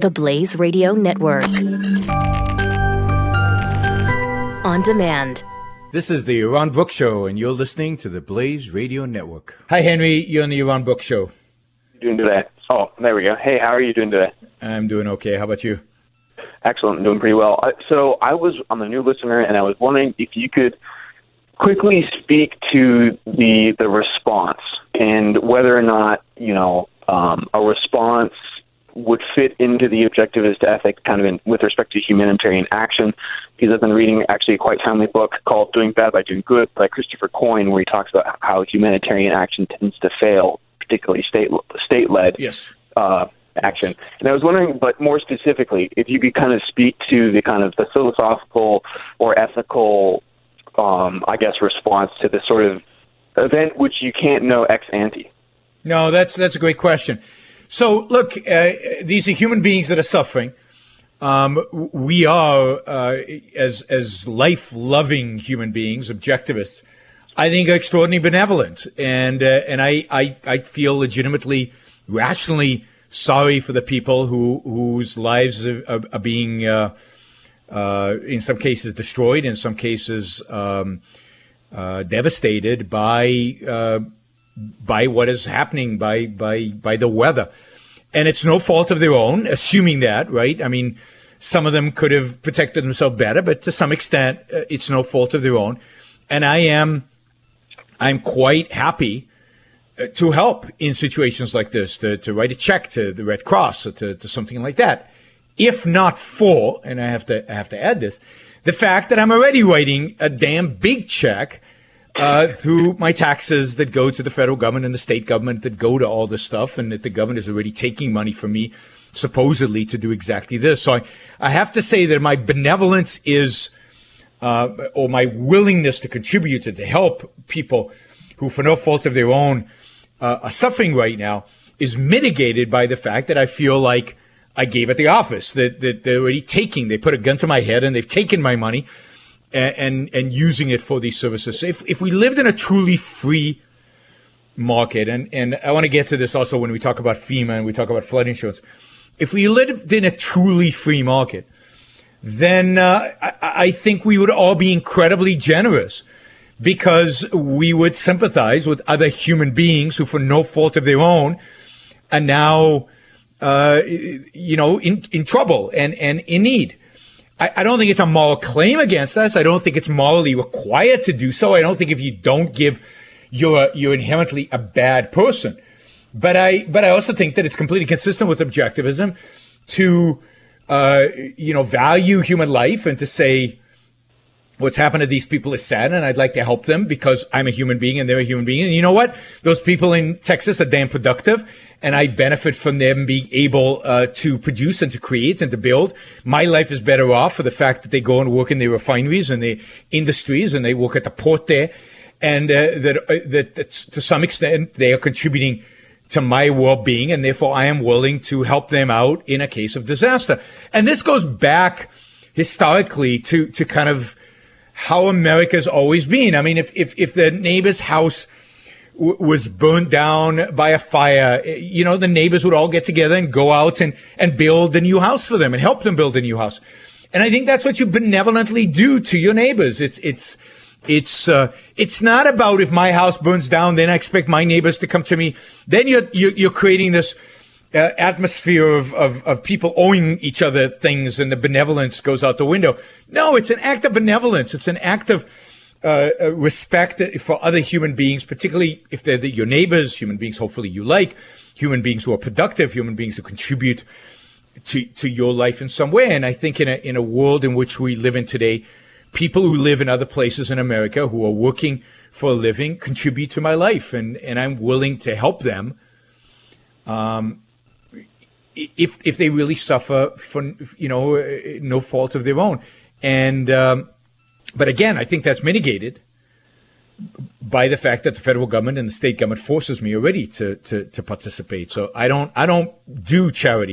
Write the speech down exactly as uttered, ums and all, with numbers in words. The Blaze Radio Network. On demand. This is the Iran Book Show, and you're listening to the Blaze Radio Network. Hi, Henry. You're on the Iran Book Show. Doing today. Oh, there we go. Hey, how are you doing today? I'm doing okay. How about you? Excellent. Doing pretty well. So I was, I'm a new listener, and I was wondering if you could quickly speak to the the response and whether or not, you know, um, a response would fit into the objectivist ethic kind of in, with respect to humanitarian action, because I've been reading actually a quite timely book called Doing Bad by Doing Good by Christopher Coyne, where he talks about how humanitarian action tends to fail, particularly state, state-led yes. uh, action. And I was wondering, but more specifically, if you could kind of speak to the kind of the philosophical or ethical, um, I guess, response to this sort of event, which you can't know ex ante. No, that's that's a great question. So, look, uh, these are human beings that are suffering. Um, we are, uh, as as life-loving human beings, objectivists, I think, are extraordinarily benevolent. And uh, and I, I, I feel legitimately, rationally sorry for the people who whose lives are, are, are being, uh, uh, in some cases, destroyed, in some cases, um, uh, devastated by uh by what is happening, by, by, by the weather. And it's no fault of their own, assuming that, right? I mean, some of them could have protected themselves better, but to some extent, uh, it's no fault of their own. And I am, I'm quite happy uh, to help in situations like this, to, to write a check to the Red Cross or to, to something like that. If not for, and I have to, I have to add this, the fact that I'm already writing a damn big check Uh, through my taxes that go to the federal government and the state government that go to all this stuff, and that the government is already taking money from me, supposedly, to do exactly this. So I, I have to say that my benevolence is, uh, or my willingness to contribute and to help people who, for no fault of their own, uh, are suffering right now, is mitigated by the fact that I feel like I gave at the office, that, that they're already taking, they put a gun to my head and they've taken my money. And, and using it for these services. So if, if we lived in a truly free market, and, and I want to get to this also when we talk about FEMA and we talk about flood insurance, if we lived in a truly free market, then uh, I, I think we would all be incredibly generous, because we would sympathize with other human beings who, for no fault of their own, are now, uh, you know, in, in trouble and, and in need. I don't think it's a moral claim against us. I don't think it's morally required to do so. I don't think if you don't give, you're, you're inherently a bad person. But I, but I also think that it's completely consistent with objectivism to, uh, you know, value human life and to say what's happened to these people is sad and I'd like to help them because I'm a human being and they're a human being. And you know what? Those people in Texas are damn productive. And I benefit from them being able uh, to produce and to create and to build. My life is better off for the fact that they go and work in their refineries and their industries, and they work at the port there, and uh, that, uh, that that's, to some extent they are contributing to my well-being, and therefore I am willing to help them out in a case of disaster. And this goes back historically to, to kind of how America's always been. I mean, if if, if the neighbor's house was burned down by a fire, you know, the neighbors would all get together and go out and, and build a new house for them and help them build a new house. And I think that's what you benevolently do to your neighbors. It's, it's, it's, uh, it's not about if my house burns down, then I expect my neighbors to come to me. Then you're, you're, you're creating this uh, atmosphere of, of, of people owing each other things, and the benevolence goes out the window. No, it's an act of benevolence. It's an act of, Uh, respect for other human beings, particularly if they're the, your neighbors, human beings hopefully you like, human beings who are productive, human beings who contribute to, to your life in some way. And I think in a, in a world in which we live in today, people who live in other places in America who are working for a living contribute to my life, and, and I'm willing to help them. Um, if, if they really suffer from, you know, no fault of their own. And, um, But again, I think that's mitigated by the fact that the federal government and the state government forces me already to, to, to participate. So I don't, I don't do charity.